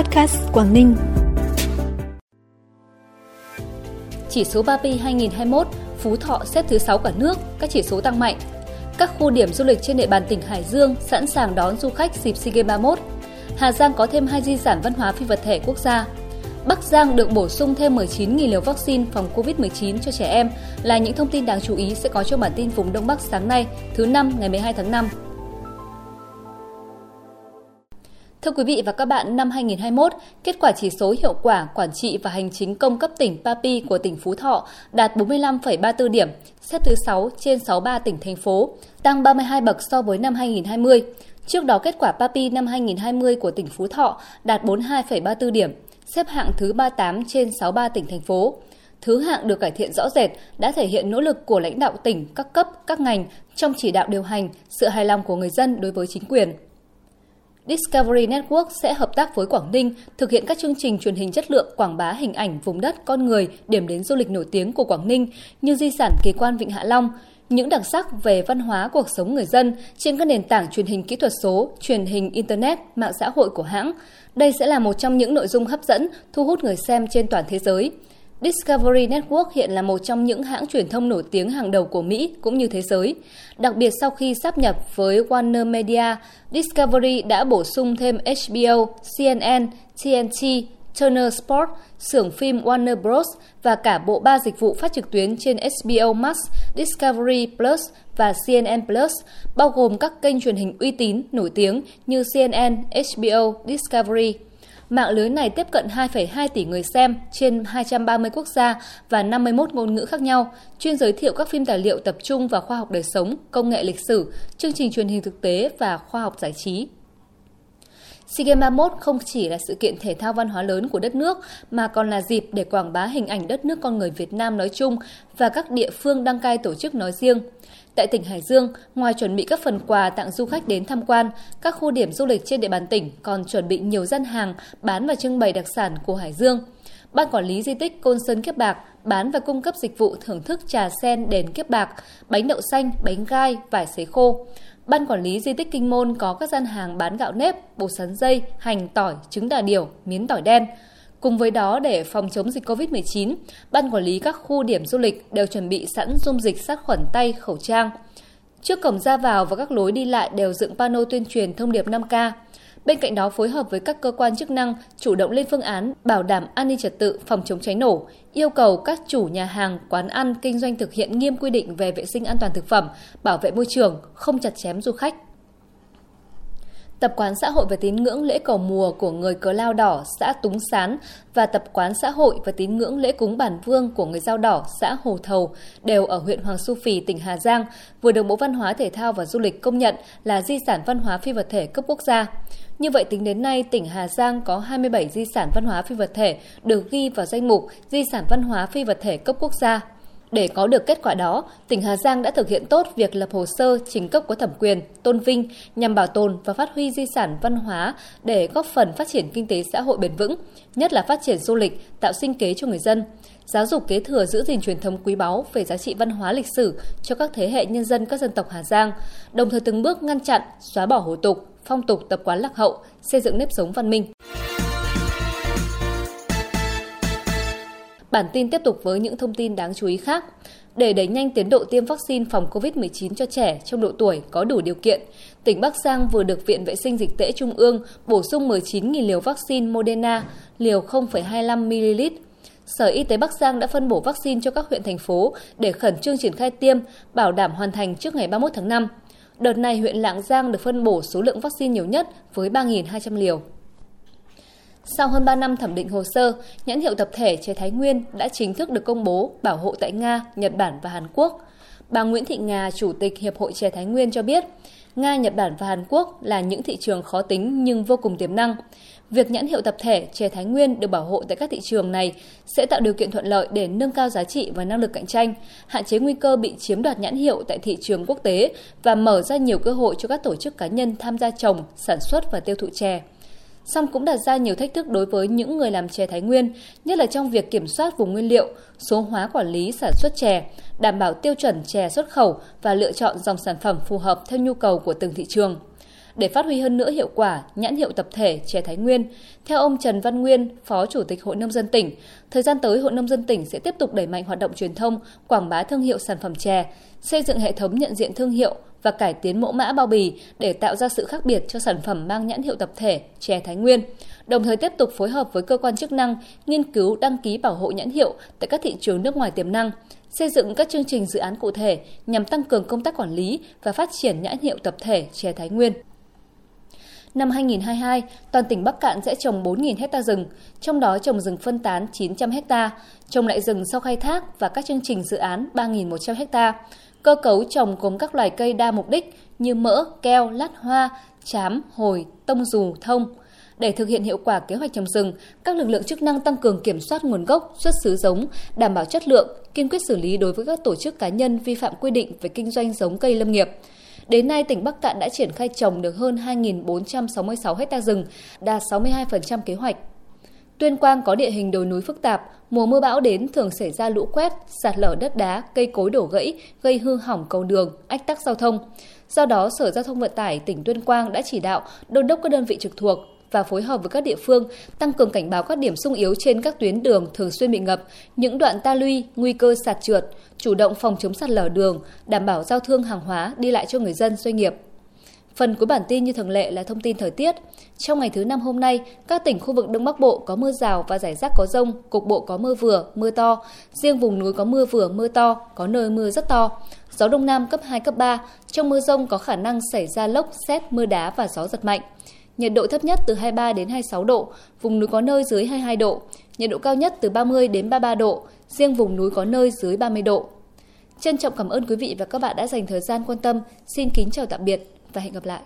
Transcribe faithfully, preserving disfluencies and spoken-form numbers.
Podcast Quảng Ninh. Chỉ số pê a pê i hai không hai mốt, Phú Thọ xếp thứ sáu cả nước, các chỉ số tăng mạnh. Các khu điểm du lịch trên địa bàn tỉnh Hải Dương sẵn sàng đón du khách dịp SEA Games ba mươi mốt. Hà Giang có thêm hai di sản văn hóa phi vật thể quốc gia. Bắc Giang được bổ sung thêm mười chín nghìn liều vaccine phòng covid mười chín cho trẻ em là những thông tin đáng chú ý sẽ có trong bản tin vùng Đông Bắc sáng nay, thứ Năm ngày mười hai tháng năm. Thưa quý vị và các bạn, năm hai không hai mốt, kết quả chỉ số hiệu quả quản trị và hành chính công cấp tỉnh pê a pê i của tỉnh Phú Thọ đạt bốn mươi lăm phẩy ba mươi tư điểm, xếp thứ sáu trên sáu mươi ba tỉnh thành phố, tăng ba mươi hai bậc so với năm hai không hai không. Trước đó, kết quả pê a pê i năm hai không hai không của tỉnh Phú Thọ đạt bốn mươi hai phẩy ba mươi tư điểm, xếp hạng thứ ba mươi tám trên sáu mươi ba tỉnh thành phố. Thứ hạng được cải thiện rõ rệt đã thể hiện nỗ lực của lãnh đạo tỉnh, các cấp, các ngành trong chỉ đạo điều hành, sự hài lòng của người dân đối với chính quyền. Discovery Network sẽ hợp tác với Quảng Ninh thực hiện các chương trình truyền hình chất lượng quảng bá hình ảnh vùng đất, con người, điểm đến du lịch nổi tiếng của Quảng Ninh như di sản kỳ quan Vịnh Hạ Long, những đặc sắc về văn hóa cuộc sống người dân trên các nền tảng truyền hình kỹ thuật số, truyền hình Internet, mạng xã hội của hãng. Đây sẽ là một trong những nội dung hấp dẫn, thu hút người xem trên toàn thế giới. Discovery Network hiện là một trong những hãng truyền thông nổi tiếng hàng đầu của Mỹ cũng như thế giới. Đặc biệt sau khi sáp nhập với Warner Media, Discovery đã bổ sung thêm H B O, C N N, T N T, Turner Sports, xưởng phim Warner Bros và cả bộ ba dịch vụ phát trực tuyến trên H B O Max, Discovery Plus và C N N Plus, bao gồm các kênh truyền hình uy tín, nổi tiếng như C N N, H B O, Discovery. Mạng lưới này tiếp cận hai phẩy hai tỷ người xem trên hai trăm ba mươi quốc gia và năm mươi mốt ngôn ngữ khác nhau, chuyên giới thiệu các phim tài liệu tập trung vào khoa học đời sống, công nghệ lịch sử, chương trình truyền hình thực tế và khoa học giải trí. SEA Games ba mươi mốt không chỉ là sự kiện thể thao văn hóa lớn của đất nước mà còn là dịp để quảng bá hình ảnh đất nước con người Việt Nam nói chung và các địa phương đăng cai tổ chức nói riêng. Tại tỉnh Hải Dương, ngoài chuẩn bị các phần quà tặng du khách đến tham quan, các khu điểm du lịch trên địa bàn tỉnh còn chuẩn bị nhiều gian hàng bán và trưng bày đặc sản của Hải Dương. Ban quản lý di tích Côn Sơn Kiếp Bạc bán và cung cấp dịch vụ thưởng thức trà sen đền Kiếp Bạc, bánh đậu xanh, bánh gai, vải sấy khô. Ban quản lý di tích Kinh Môn có các gian hàng bán gạo nếp, bột sắn dây, hành, tỏi, trứng đà điểu, miến tỏi đen. Cùng với đó, để phòng chống dịch covid mười chín, ban quản lý các khu điểm du lịch đều chuẩn bị sẵn dung dịch sát khuẩn tay, khẩu trang. Trước cổng ra vào và các lối đi lại đều dựng pano tuyên truyền thông điệp năm K. Bên cạnh đó, phối hợp với các cơ quan chức năng chủ động lên phương án bảo đảm an ninh trật tự, phòng chống cháy nổ, yêu cầu các chủ nhà hàng, quán ăn, kinh doanh thực hiện nghiêm quy định về vệ sinh an toàn thực phẩm, bảo vệ môi trường, không chặt chém du khách. Tập quán xã hội và tín ngưỡng lễ cầu mùa của người Cờ Lao Đỏ xã Túng Sán và tập quán xã hội và tín ngưỡng lễ cúng Bản Vương của người Dao Đỏ xã Hồ Thầu đều ở huyện Hoàng Su Phì, tỉnh Hà Giang vừa được Bộ Văn hóa Thể thao và Du lịch công nhận là di sản văn hóa phi vật thể cấp quốc gia. Như vậy, tính đến nay, tỉnh Hà Giang có hai mươi bảy di sản văn hóa phi vật thể được ghi vào danh mục di sản văn hóa phi vật thể cấp quốc gia. Để có được kết quả đó, tỉnh Hà Giang đã thực hiện tốt việc lập hồ sơ trình cấp có thẩm quyền, tôn vinh nhằm bảo tồn và phát huy di sản văn hóa để góp phần phát triển kinh tế xã hội bền vững, nhất là phát triển du lịch, tạo sinh kế cho người dân, giáo dục kế thừa giữ gìn truyền thống quý báu về giá trị văn hóa lịch sử cho các thế hệ nhân dân các dân tộc Hà Giang, đồng thời từng bước ngăn chặn, xóa bỏ hủ tục, phong tục tập quán lạc hậu, xây dựng nếp sống văn minh. Bản tin tiếp tục với những thông tin đáng chú ý khác. Để đẩy nhanh tiến độ tiêm vaccine phòng covid mười chín cho trẻ trong độ tuổi có đủ điều kiện, tỉnh Bắc Giang vừa được Viện Vệ sinh Dịch tễ Trung ương bổ sung mười chín nghìn liều vaccine Moderna, liều không phẩy hai mươi lăm mi-li-lít. Sở Y tế Bắc Giang đã phân bổ vaccine cho các huyện thành phố để khẩn trương triển khai tiêm, bảo đảm hoàn thành trước ngày ba mươi mốt tháng năm. Đợt này, huyện Lạng Giang được phân bổ số lượng vaccine nhiều nhất với ba nghìn hai trăm liều. Sau hơn ba năm thẩm định hồ sơ, nhãn hiệu tập thể chè Thái Nguyên đã chính thức được công bố bảo hộ tại Nga, Nhật Bản và Hàn Quốc. Bà Nguyễn Thị Nga, Chủ tịch Hiệp hội chè Thái Nguyên cho biết, Nga, Nhật Bản và Hàn Quốc là những thị trường khó tính nhưng vô cùng tiềm năng. Việc nhãn hiệu tập thể chè Thái Nguyên được bảo hộ tại các thị trường này sẽ tạo điều kiện thuận lợi để nâng cao giá trị và năng lực cạnh tranh, hạn chế nguy cơ bị chiếm đoạt nhãn hiệu tại thị trường quốc tế và mở ra nhiều cơ hội cho các tổ chức cá nhân tham gia trồng, sản xuất và tiêu thụ chè. Song cũng đặt ra nhiều thách thức đối với những người làm chè Thái Nguyên, nhất là trong việc kiểm soát vùng nguyên liệu, số hóa quản lý sản xuất chè, đảm bảo tiêu chuẩn chè xuất khẩu và lựa chọn dòng sản phẩm phù hợp theo nhu cầu của từng thị trường. để phát huy hơn nữa hiệu quả nhãn hiệu tập thể chè Thái Nguyên. Theo ông Trần Văn Nguyên, Phó Chủ tịch Hội Nông dân tỉnh, thời gian tới Hội Nông dân tỉnh sẽ tiếp tục đẩy mạnh hoạt động truyền thông, quảng bá thương hiệu sản phẩm chè, xây dựng hệ thống nhận diện thương hiệu và cải tiến mẫu mã bao bì để tạo ra sự khác biệt cho sản phẩm mang nhãn hiệu tập thể chè Thái Nguyên, đồng thời tiếp tục phối hợp với cơ quan chức năng nghiên cứu đăng ký bảo hộ nhãn hiệu tại các thị trường nước ngoài tiềm năng, xây dựng các chương trình dự án cụ thể nhằm tăng cường công tác quản lý và phát triển nhãn hiệu tập thể chè Thái Nguyên. Năm hai nghìn không trăm hai mươi hai, toàn tỉnh Bắc Cạn sẽ trồng bốn nghìn héc-ta rừng, trong đó trồng rừng phân tán chín trăm héc-ta, trồng lại rừng sau khai thác và các chương trình dự án ba nghìn một trăm héc-ta. Cơ cấu trồng gồm các loài cây đa mục đích như mỡ, keo, lát hoa, trám, hồi, tông dù, thông. Để thực hiện hiệu quả kế hoạch trồng rừng, các lực lượng chức năng tăng cường kiểm soát nguồn gốc, xuất xứ giống, đảm bảo chất lượng, kiên quyết xử lý đối với các tổ chức cá nhân vi phạm quy định về kinh doanh giống cây lâm nghiệp. Đến nay, tỉnh Bắc Cạn đã triển khai trồng được hơn hai nghìn bốn trăm sáu mươi sáu héc-ta rừng, đạt sáu mươi hai phần trăm kế hoạch. Tuyên Quang có địa hình đồi núi phức tạp, mùa mưa bão đến thường xảy ra lũ quét, sạt lở đất đá, cây cối đổ gãy, gây hư hỏng cầu đường, ách tắc giao thông. Do đó, Sở Giao thông Vận tải tỉnh Tuyên Quang đã chỉ đạo đôn đốc các đơn vị trực thuộc và phối hợp với các địa phương tăng cường cảnh báo các điểm xung yếu trên các tuyến đường thường xuyên bị ngập, những đoạn ta luy, nguy cơ sạt trượt, chủ động phòng chống sạt lở đường, đảm bảo giao thương hàng hóa đi lại cho người dân, doanh nghiệp. Phần cuối bản tin như thường lệ là thông tin thời tiết. Trong ngày thứ năm hôm nay, các tỉnh khu vực Đông Bắc Bộ có mưa rào và rải rác có dông, cục bộ có mưa vừa, mưa to. Riêng vùng núi có mưa vừa, mưa to, có nơi mưa rất to. Gió Đông Nam cấp hai, cấp ba. Trong mưa dông có khả năng xảy ra lốc, sét, mưa đá và gió giật mạnh. Nhiệt độ thấp nhất từ hai mươi ba đến hai mươi sáu độ, vùng núi có nơi dưới hai mươi hai độ. Nhiệt độ cao nhất từ ba mươi đến ba mươi ba độ, riêng vùng núi có nơi dưới ba mươi độ. Trân trọng cảm ơn quý vị và các bạn đã dành thời gian quan tâm. Xin kính chào tạm biệt và hẹn gặp lại.